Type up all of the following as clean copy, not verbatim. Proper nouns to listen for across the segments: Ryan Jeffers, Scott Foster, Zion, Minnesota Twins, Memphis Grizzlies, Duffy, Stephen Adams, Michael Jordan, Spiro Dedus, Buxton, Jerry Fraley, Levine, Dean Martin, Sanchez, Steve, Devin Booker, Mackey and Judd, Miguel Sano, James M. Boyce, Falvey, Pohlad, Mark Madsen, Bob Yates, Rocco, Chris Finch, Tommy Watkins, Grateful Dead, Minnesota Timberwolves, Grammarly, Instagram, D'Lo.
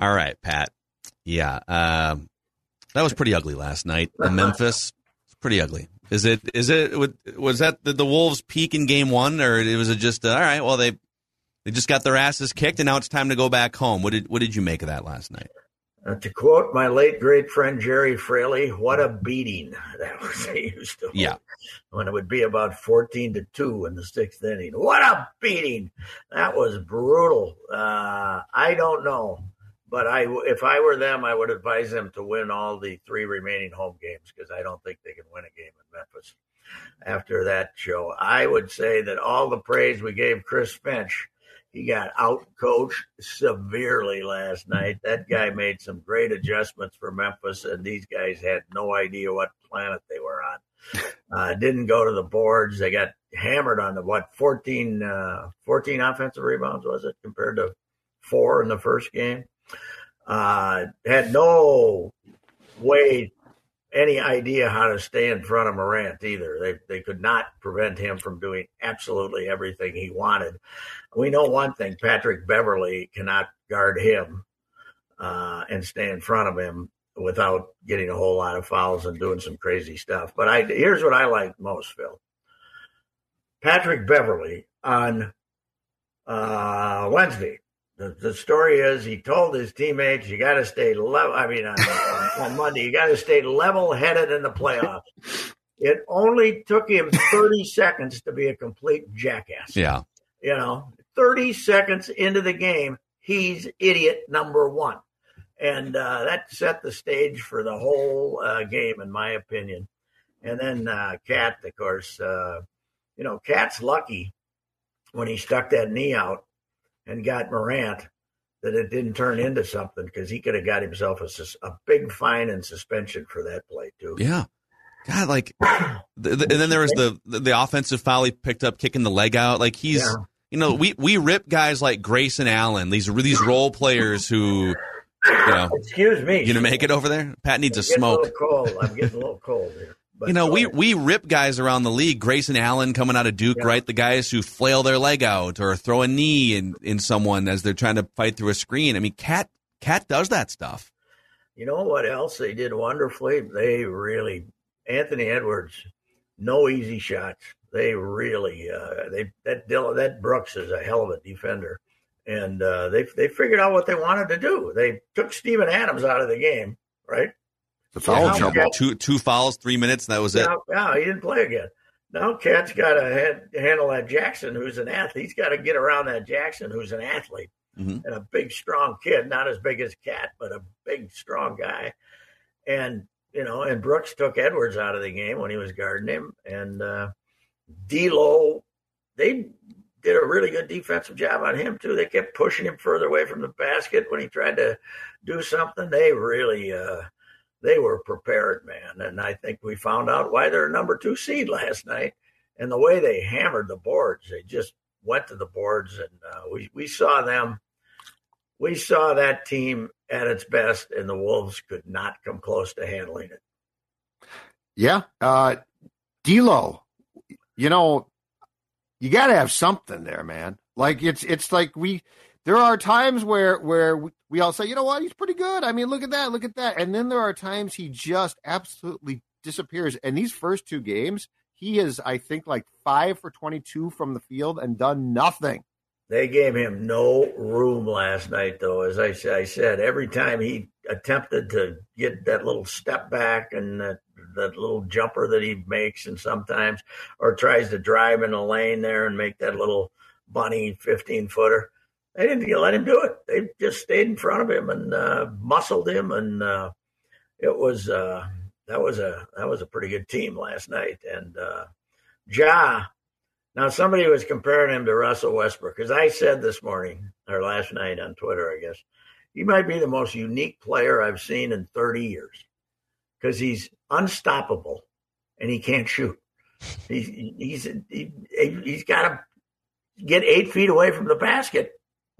All right, Pat. Yeah. That was pretty ugly last night in Memphis. It's pretty ugly. Was that the Wolves peak in game one, or was it just, all right, well, they just got their asses kicked, and now it's time to go back home. What did you make of that last night? To quote my late great friend Jerry Fraley, what a beating that was! They used to, yeah, when it would be about 14-2 in the sixth inning. What a beating! That was brutal. I don't know, but if I were them, I would advise them to win all the three remaining home games, because I don't think they can win a game in Memphis after that show. I would say that all the praise we gave Chris Finch. He got out-coached severely last night. That guy made some great adjustments for Memphis, and these guys had no idea what planet they were on. Didn't go to the boards. They got hammered on the, 14 offensive rebounds, was it, compared to 4 in the first game? Had no way, any idea how to stay in front of Morant either. They could not prevent him from doing absolutely everything he wanted. We know one thing, Patrick Beverly cannot guard him and stay in front of him without getting a whole lot of fouls and doing some crazy stuff. But here's what I like most, Phil. Patrick Beverly on Wednesday. The story is he told his teammates, you got to stay level. I mean, on Monday, you got to stay level-headed in the playoffs. It only took him 30 seconds to be a complete jackass. Yeah. 30 seconds into the game, he's idiot number one. And that set the stage for the whole game, in my opinion. And then Cat, of course, Cat's lucky when he stuck that knee out and got Morant that it didn't turn into something, because he could have got himself a big fine and suspension for that play, too. Yeah. God, like, and then there was the offensive foul he picked up, kicking the leg out. Like, he's, we rip guys like Grayson Allen, these role players who, excuse me. You gonna make it over there? Pat needs a smoke. I'm getting a little cold here. But we rip guys around the league. Grayson Allen coming out of Duke, right? The guys who flail their leg out or throw a knee in someone as they're trying to fight through a screen. I mean, Cat does that stuff. You know what else they did wonderfully? They really... Anthony Edwards, no easy shots. They really that Brooks is a hell of a defender, and they figured out what they wanted to do. They took Stephen Adams out of the game, right? The foul trouble, two fouls, 3 minutes, and that was it. Yeah, he didn't play again. Now Cat's got to handle that Jackson, who's an athlete. He's got to get around that Jackson, who's an athlete, and a big, strong kid, not as big as Cat, but a big, strong guy, and. And Brooks took Edwards out of the game when he was guarding him. And D'Lo, they did a really good defensive job on him, too. They kept pushing him further away from the basket when he tried to do something. They really they were prepared, man. And I think we found out why they're number 2 seed last night. And the way they hammered the boards, they just went to the boards. And we saw them. We saw that team at its best, and the Wolves could not come close to handling it. Yeah. D'Lo, you got to have something there, man. Like, it's like there are times where we all say, you know what, he's pretty good. I mean, look at that. And then there are times he just absolutely disappears. And these first 2 games, he is, I think, like 5 for 22 from the field and done nothing. They gave him no room last night, though. As I said, every time he attempted to get that little step back and that little jumper that he makes, and sometimes or tries to drive in the lane there and make that little bunny 15-footer, they didn't let him do it. They just stayed in front of him and muscled him, and it was that was a pretty good team last night. And Ja. Now, somebody was comparing him to Russell Westbrook, because I said this morning or last night on Twitter, I guess, he might be the most unique player I've seen in 30 years because he's unstoppable and he can't shoot. He's got to get 8 feet away from the basket,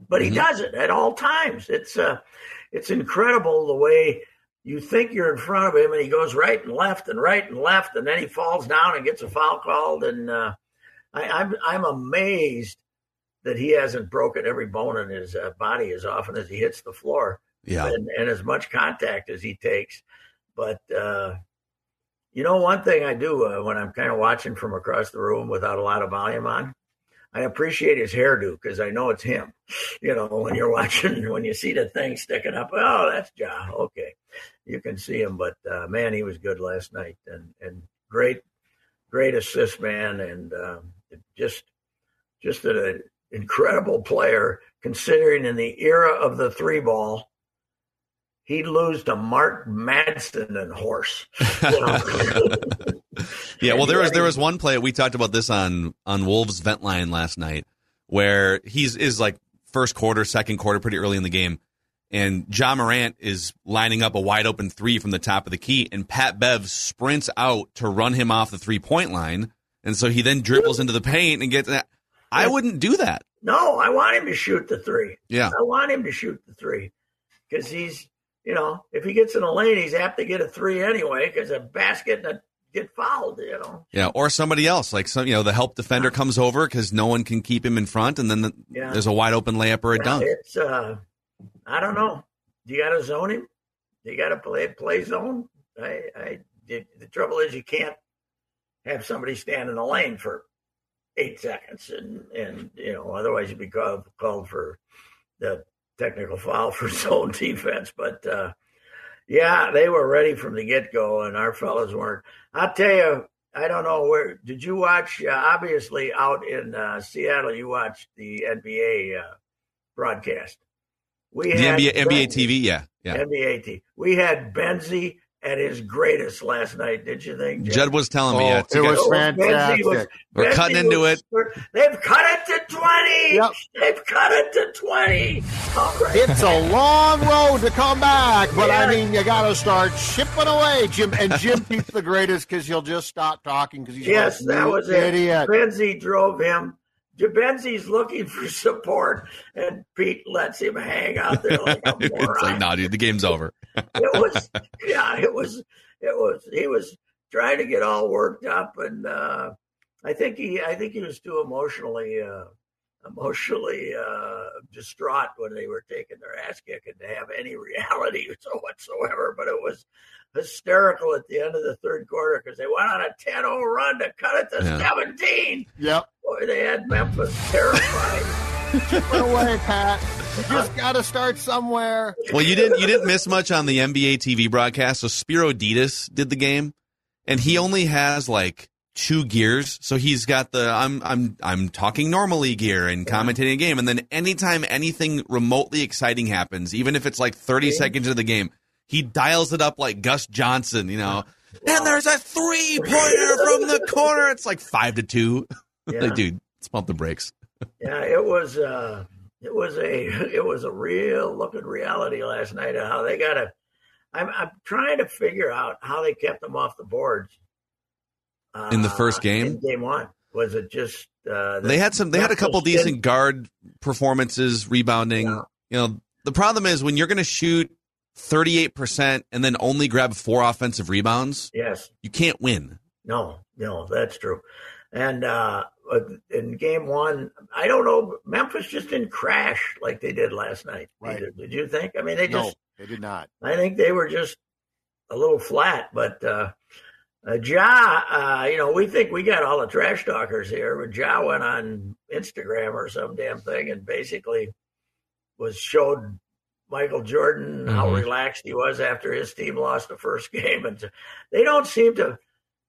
but he does it at all times. It's incredible the way you think you're in front of him and he goes right and left, and then he falls down and gets a foul called, and I'm amazed that he hasn't broken every bone in his body as often as he hits the floor. and as much contact as he takes. But, you know, one thing I do when I'm kind of watching from across the room without a lot of volume on, I appreciate his hairdo because I know it's him. You know, when you're watching, when you see the thing sticking up, oh, that's Ja. Okay, you can see him. But, man, he was good last night, and great assist, man, and just an incredible player considering in the era of the three ball, he'd lose to Mark Madsen and horse. Yeah, well, there was one play. We talked about this on Wolves Vent Line last night, where is like first quarter, second quarter, pretty early in the game, and Ja Morant is lining up a wide open three from the top of the key, and Pat Bev sprints out to run him off the 3-point line, and so he then dribbles into the paint and gets that. I wouldn't do that. No, I want him to shoot the three. Yeah, I want him to shoot the three because he's. You know, if he gets in a lane, he's apt to get a three anyway because a basket and get fouled, you know. Yeah, or somebody else. Like, some, you know, the help defender comes over because no one can keep him in front, and then there's a wide-open layup or a dunk. It's, I don't know. Do you got to zone him? Do you got to play zone? The trouble is you can't have somebody stand in a lane for 8 seconds, and you know, otherwise you'd be called for the – technical foul for zone defense, but they were ready from the get-go, and our fellas weren't. I'll tell you, I don't know where. Did you watch? Obviously, out in Seattle, you watched the NBA broadcast. We had the NBA TV, NBA TV. We had Benzie at his greatest last night. Did you think, Jed? Jed was telling me it was fantastic. We're cutting into it. They've cut it to 20. Yep. They've cut it to 20. Right. It's a long road to come back, but I mean, you got to start chipping away, Jim. And Jim Pete's the greatest because he'll just stop talking because he's that was it. Idiot. Benzie drove him. Benzie's looking for support, and Pete lets him hang out there like a moron. It's like, no, dude, the game's over. He was trying to get all worked up, and I think he was too emotionally distraught when they were taking their ass kicking to have any reality whatsoever. But it was hysterical at the end of the third quarter because they went on a 10-0 run to cut it to 17. Yep. Boy, they had Memphis terrified. Chip it away, Pat. You just got to start somewhere. Well, you didn't miss much on the NBA TV broadcast. So Spiro Dedus did the game, and he only has like 2 gears, so he's got the I'm talking normally gear and commentating a game, and then anytime anything remotely exciting happens, even if it's like 30 seconds of the game, he dials it up like Gus Johnson, you know. Wow. And there's a 3-pointer from the corner. It's like 5-2. Like, dude, let's pump the brakes. Yeah, it was a real look at reality last night of how they got to. I'm trying to figure out how they kept them off the boards. In the first game? In game one. Was it just... They had a couple decent guard performances, rebounding. Yeah. You know, the problem is when you're going to shoot 38% and then only grab 4 offensive rebounds, you can't win. No, that's true. And in game one, I don't know, Memphis just didn't crash like they did last night. Right. Did you think? I mean, they did not. I think they were just a little flat, but... Ja, you know, we think we got all the trash talkers here, but Ja went on Instagram or some damn thing and basically showed Michael Jordan how relaxed he was after his team lost the first game. And they don't seem to,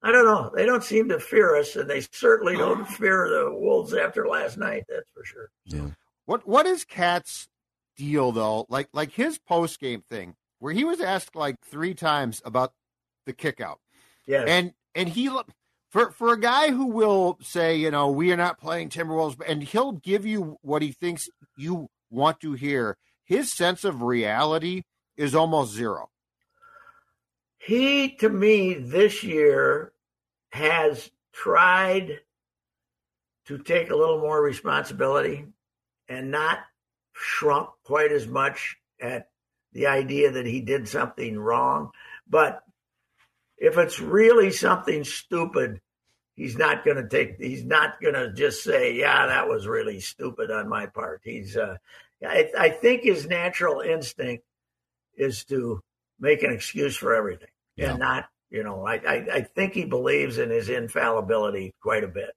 I don't know, they don't seem to fear us, and they certainly don't fear the Wolves after last night, that's for sure. Yeah. What is Cat's deal, though? Like his post-game thing, where he was asked like 3 times about the kickout. Yes. And he, for a guy who will say, you know, we are not playing Timberwolves, and he'll give you what he thinks you want to hear, his sense of reality is almost zero. He, to me, this year has tried to take a little more responsibility and not shrunk quite as much at the idea that he did something wrong, but... if it's really something stupid, he's not going to just say, yeah, that was really stupid on my part. He's, I think his natural instinct is to make an excuse for everything. Yeah. And not, you know, I think he believes in his infallibility quite a bit.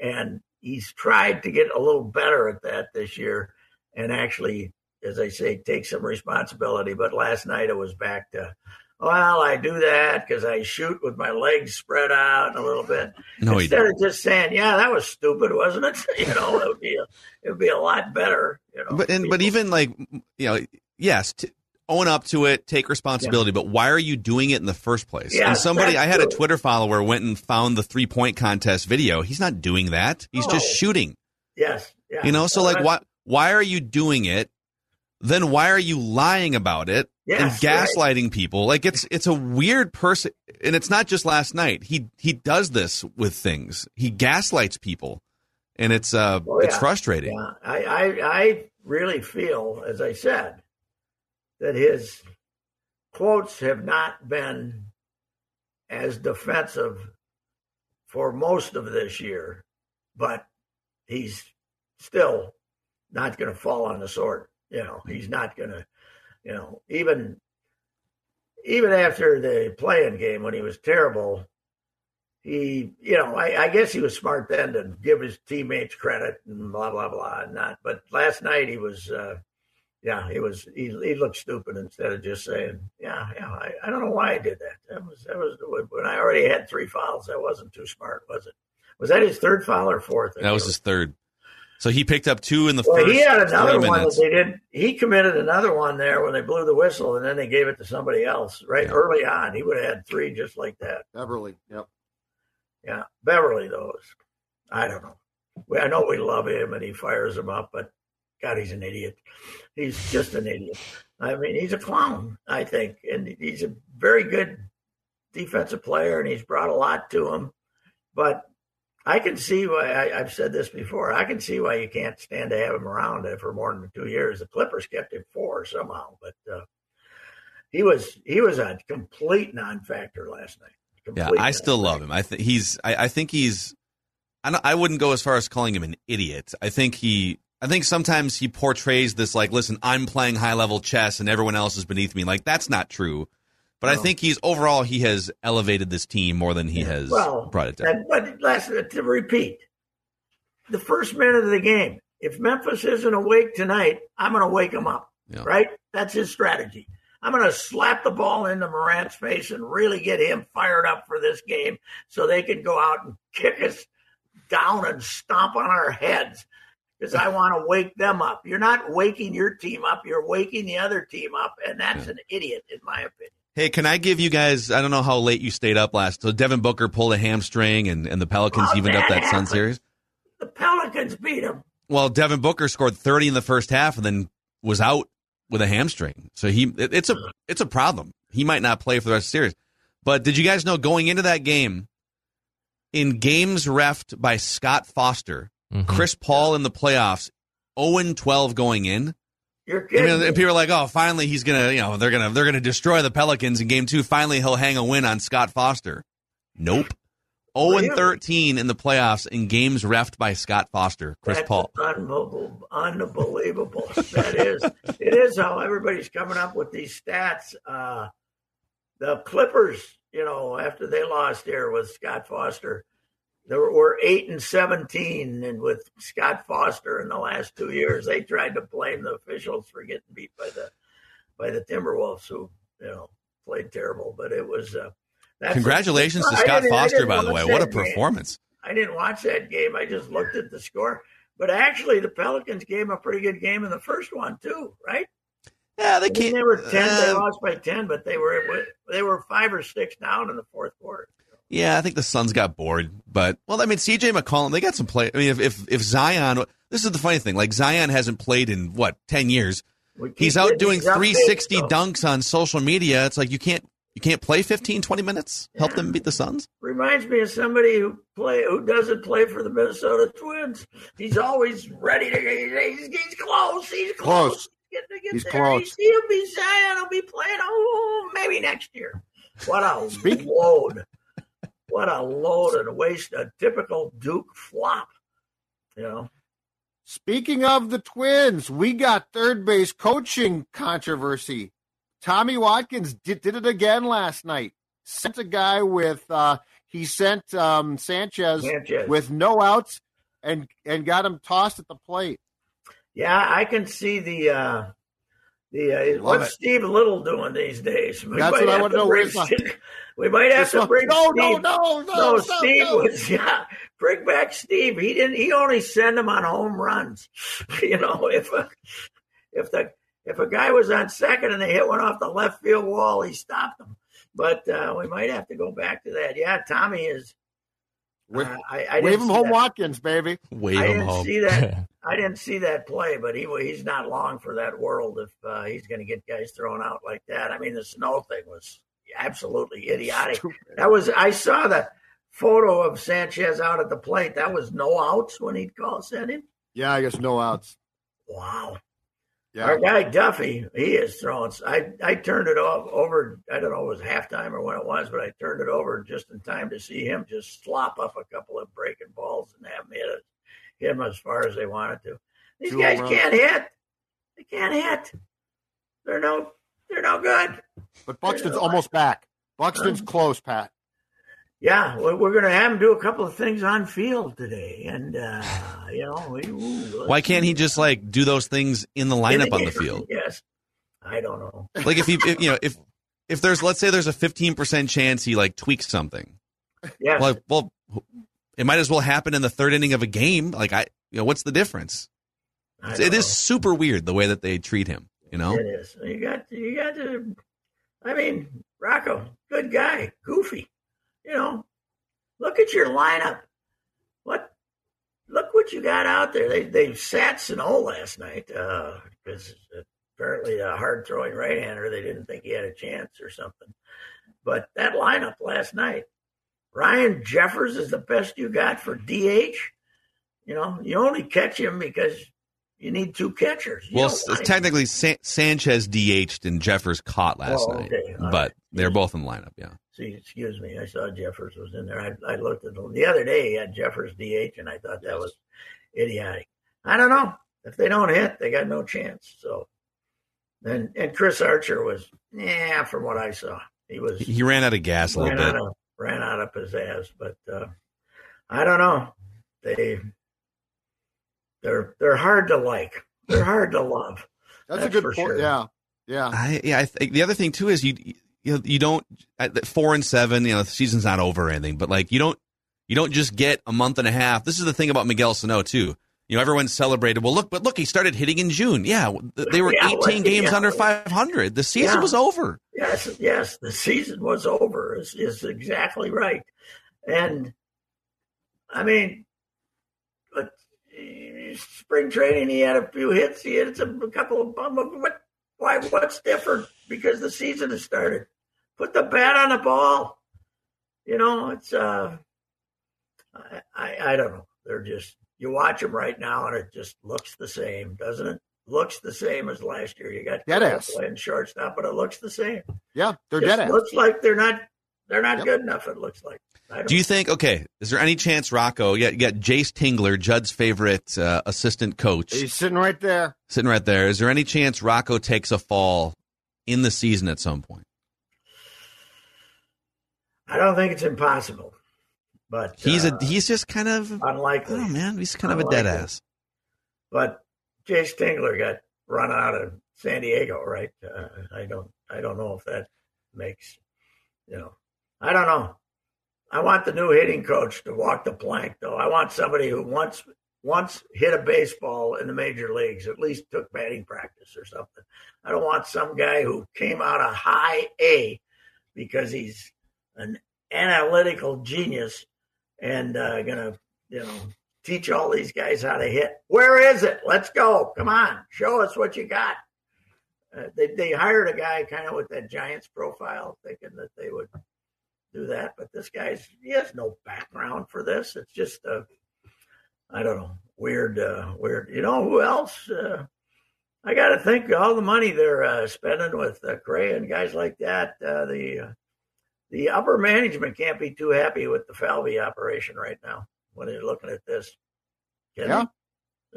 And he's tried to get a little better at that this year and actually, as I say, take some responsibility. But last night it was back to, well, I do that because I shoot with my legs spread out a little bit. No, instead of just saying, yeah, that was stupid, wasn't it? You know, it would be a lot better. You know, but even like, you know, yes, own up to it, take responsibility. Yeah. But why are you doing it in the first place? Yeah, and somebody, I had a Twitter follower went and found the 3-point contest video. He's not doing that. He's just shooting. Yes. Yeah. You know, so like, why are you doing it? Then why are you lying about it and gaslighting people? Like it's a weird person, and it's not just last night. He does this with things. He gaslights people, and it's frustrating. Yeah. I really feel, as I said, that his quotes have not been as defensive for most of this year, but he's still not going to fall on the sword. You know, he's not going to, you know, even after the play-in game when he was terrible, he, you know, I guess he was smart then to give his teammates credit and blah, blah, blah, and not. But last night he was, he looked stupid instead of just saying, I don't know why I did that. That was when I already had 3 fouls. That wasn't too smart, was it? Was that his third foul or fourth? That was his third. So he picked up 2 in the first. He had another one that they did. He committed another one there when they blew the whistle, and then they gave it to somebody else. Right early on, he would have had 3 just like that. Beverly, yep. Yeah, Beverly. Those, I don't know. I know we love him and he fires him up, but God, he's an idiot. He's just an idiot. I mean, he's a clown, I think, and he's a very good defensive player, and he's brought a lot to him, but. I can see why, I've said this before, I can see why you can't stand to have him around for more than 2 years. The Clippers kept him 4 somehow, but he was a complete non-factor last night. I still love him. I wouldn't go as far as calling him an idiot. I think sometimes he portrays this like, listen, I'm playing high-level chess and everyone else is beneath me. Like, that's not true. But I think he has elevated this team more than he has brought it down. But to repeat, the first minute of the game, if Memphis isn't awake tonight, I'm going to wake him up, right? That's his strategy. I'm going to slap the ball into Morant's face and really get him fired up for this game so they can go out and kick us down and stomp on our heads because I want to wake them up. You're not waking your team up. You're waking the other team up, and that's an idiot in my opinion. Hey, can I give you guys, I don't know how late you stayed up last. So Devin Booker pulled a hamstring and the Pelicans evened up that Sun series. The Pelicans beat him. Well, Devin Booker scored 30 in the first half and then was out with a hamstring. So it's a problem. He might not play for the rest of the series. But did you guys know going into that game, in games reffed by Scott Foster, Chris Paul in the playoffs, 0-12 going in. You're kidding. I mean, and people are like, "Oh, finally he's gonna, you know, they're gonna destroy the Pelicans in game 2. Finally, he'll hang a win on Scott Foster." Nope. 0-13 in the playoffs in games reffed by Scott Foster. Chris Paul. Unbelievable. That is. It is how everybody's coming up with these stats. The Clippers, you know, after they lost here with Scott Foster. There were 8-17, and with Scott Foster in the last 2 years, they tried to blame the officials for getting beat by the Timberwolves, who played terrible. But it was congratulations to Scott Foster, by the way. What a performance! I didn't watch that game. I just looked at the score. But actually, the Pelicans gave a pretty good game in the first one too, right? Yeah, they were 10. They lost by 10, but they were 5 or 6 down in the fourth quarter. Yeah, I think the Suns got bored, but C.J. McCollum, they got some play. I mean, if Zion, this is the funny thing. Like Zion hasn't played in 10 years. He's out doing 360 dunks on social media. It's like you can't play 15, 20 minutes. Yeah. Help them beat the Suns. Reminds me of somebody who doesn't play for the Minnesota Twins. He's always ready to. He's close. He's close. He's close. He'll be Zion. He'll be playing. Oh, maybe next year. What a load. What a load and waste, a typical Duke flop, you know. Speaking of the Twins, we got third base coaching controversy Tommy Watkins did it again last night. Sent a guy with Sanchez with no outs and got him tossed at the plate. Yeah, I can see what's Steve Little doing these days? That's what I want to know. We might have to bring Steve. No, Steve was, bring back Steve. He only sent him on home runs. You know, if a guy was on second and they hit one off the left field wall, he stopped him. But we might have to go back to that. Yeah, Tommy is. Wave him home, Watkins, baby. Wave him home. I didn't see that play, but he's not long for that world if he's going to get guys thrown out like that. I mean, the snow thing was absolutely idiotic. Stupid. I saw the photo of Sanchez out at the plate. That was no outs when he sent him? Yeah, I guess no outs. Wow. Yeah. Our guy Duffy, he is throwing. I turned it over. I don't know if it was halftime or when it was, but I turned it over just in time to see him just slop up a couple of breaking balls and have hit him as far as they wanted to. These guys can't hit. They can't hit. They're no good. But Buxton's almost back. Buxton's close, Pat. Yeah, we're going to have him do a couple of things on field today, and why can't he just do those things in the lineup on the field? Yes, I don't know. Like if he, if there's, let's say there's a 15% chance he tweaks something. Yeah. Well, it might as well happen in the third inning of a game. What's the difference? It is super weird the way that they treat him. You know, it is. You got to. I mean, Rocco, good guy, goofy. You know, look at your lineup. Look what you got out there. They sat Sano last night because apparently a hard-throwing right-hander, they didn't think he had a chance or something. But that lineup last night, Ryan Jeffers is the best you got for DH. You know, you only catch him because you need two catchers. You technically Sanchez DH'd and Jeffers caught last night, but they're both in the lineup, yeah. See, excuse me, I saw Jeffers was in there. I looked at him the other day. He had Jeffers DH, and I thought that was idiotic. I don't know. If they don't hit, they got no chance. So, and Chris Archer was, from what I saw, he ran out of gas a little bit. Ran out of pizzazz, but I don't know. They're hard to like. They're hard to love. That's a good point. Sure. Yeah. I think the other thing too is you. You don't – 4-7, the season's not over or anything. But, you don't just get a month and a half. This is the thing about Miguel Sano, too. You know, everyone celebrated. Well, look, he started hitting in June. Yeah, they were 18 games under 500. The season was over. Yes, the season was over is exactly right. And, I mean, but spring training, he had a few hits. He had a couple of – what's different? Because the season has started. Put the bat on the ball. You know, it's I don't know. They're just, you watch them right now and it just looks the same, doesn't it? Looks the same as last year. You got deadass playing shortstop, but it looks the same. Yeah, they're deadass. Looks like they're not good enough. It looks like. Do you think? Okay, is there any chance, Rocco? You got Jace Tingler, Judd's favorite assistant coach. He's sitting right there. Is there any chance Rocco takes a fall in the season at some point? I don't think it's impossible, but he's just kind of unlikely. Oh man, he's kind unlikely. Of a deadass. But Jace Tingler got run out of San Diego, right? I don't know if that makes I don't know. I want the new hitting coach to walk the plank, though. I want somebody who once hit a baseball in the major leagues, at least took batting practice or something. I don't want some guy who came out of high A because he's an analytical genius and going to, teach all these guys how to hit. Where is it? Let's go. Come on. Show us what you got. They hired a guy kind of with that Giants profile thinking that they would – do that, but this he has no background for this. It's just I don't know, weird. You know who else? I got to think all the money they're spending with Gray and guys like that. The upper management can't be too happy with the Falvey operation right now when they're looking at this. They're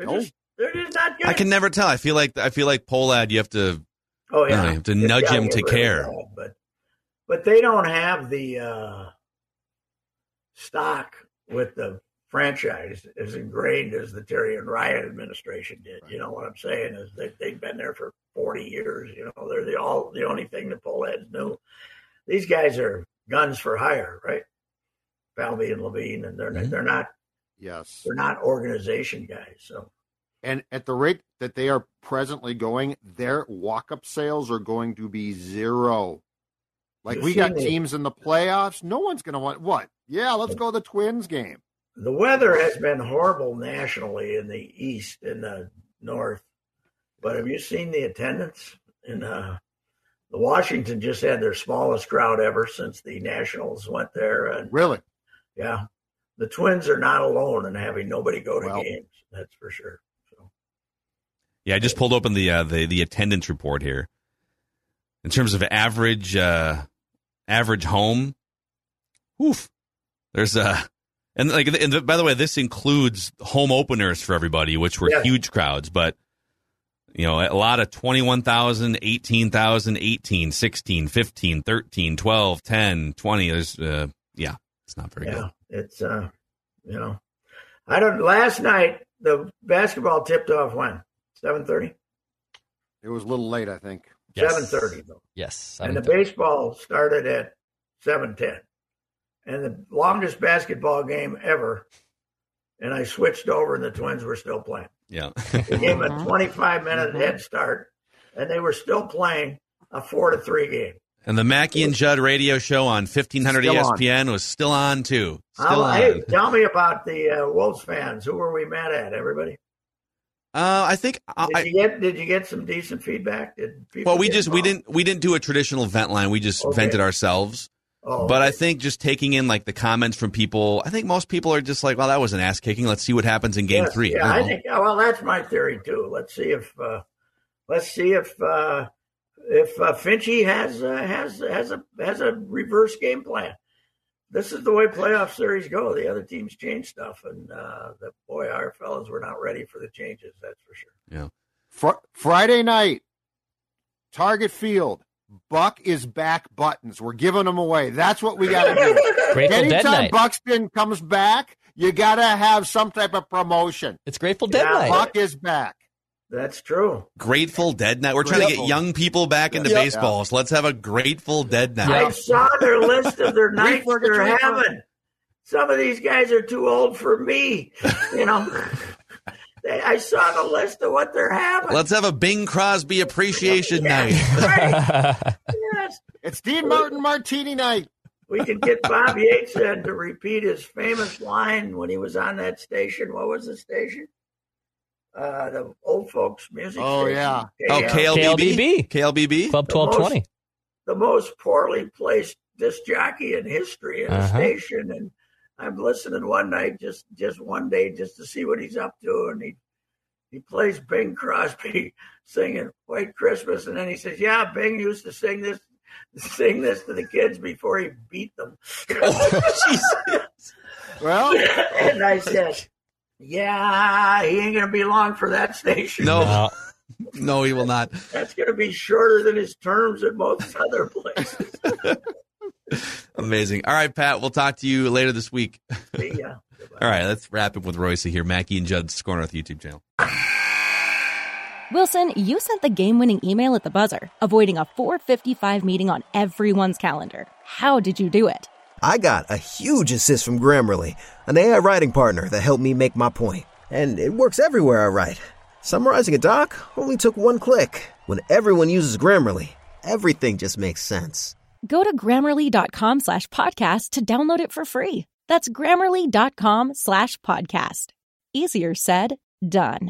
just not good. I can never tell. I feel like Pohlad. You have to Oh yeah, to nudge him to care. That, but they don't have the stock with the franchise as ingrained as the Terry and Ryan administration did. Right. You know what I'm saying? Is that they've been there for 40 years. You know, they're the only thing the Pohlads knew. These guys are guns for hire, right? Falvey and Levine, and they're not. Yes, they're not organization guys. So, and at the rate that they are presently going, their walk-up sales are going to be zero. Like we got teams in the playoffs, no one's going to want what? Yeah, let's go to the Twins game. The weather has been horrible nationally in the East and the North, but have you seen the attendance? In the Washington just had their smallest crowd ever since the Nationals went there. And, really? Yeah. The Twins are not alone in having nobody go to games. That's for sure. So. Yeah, I just pulled open the attendance report here. In terms of average home, there's a and by the way, this includes home openers for everybody, which were huge crowds, but you know, a lot of 21,000, 18,000, 18, 16, 15, 13, 12, 10, 20. There's it's not very good. It's, you know, I don't. Last night, the basketball tipped off when? 7:30? It was a little late, I think. 7:30, though. Yes. 7:30. And the baseball started at 7:10. And the longest basketball game ever. And I switched over, and the Twins were still playing. Yeah. They gave a 25-minute head start, and they were still playing a 4-3 game. And the Mackey and Judd radio show on 1500 still ESPN was still on, too. On. Hey, tell me about the Wolves fans. Who were we mad at, everybody? I think did you get some decent feedback? We didn't do a traditional vent line. We just vented ourselves. Oh, but I think just taking in like the comments from people, I think most people are just like, well, that was an ass kicking. Let's see what happens in game three. Yeah, I think. Well, that's my theory too. Let's see if Finchie has a reverse game plan. This is the way playoff series go. The other teams change stuff, and our fellas were not ready for the changes. That's for sure. Yeah. Friday night, Target Field. Buck is back buttons. We're giving them away. That's what we got to do. Anytime Buxton comes back, you got to have some type of promotion. It's Grateful Dead night. Buck is back. That's true. Grateful Dead night. We're trying to get young people back into baseball, so let's have a Grateful Dead night. I saw their list of their nights they're having. Some of these guys are too old for me, you know. I saw the list of what they're having. Let's have a Bing Crosby appreciation night. Right. Yes. It's Dean Martin Martini night. We could get Bob Yates to repeat his famous line when he was on that station. What was the station? The old folks music. Oh yeah. KLBB. KLBB. Club 1220. The most poorly placed disc jockey in history in the station, and I'm listening one night, just one day, just to see what he's up to, and he plays Bing Crosby singing White Christmas, and then he says, "Yeah, Bing used to sing this to the kids before he beat them." Well, and I said, yeah, he ain't going to be long for that station. No, he will not. That's going to be shorter than his terms at most other places. Amazing. All right, Pat, we'll talk to you later this week. See ya. Goodbye. All right, let's wrap up with Royce here. Mackey and Judd's Score North YouTube channel. Wilson, you sent the game-winning email at the buzzer, avoiding a 4:55 meeting on everyone's calendar. How did you do it? I got a huge assist from Grammarly, an AI writing partner that helped me make my point. And it works everywhere I write. Summarizing a doc only took one click. When everyone uses Grammarly, everything just makes sense. Go to Grammarly.com/podcast to download it for free. That's Grammarly.com/podcast. Easier said, done.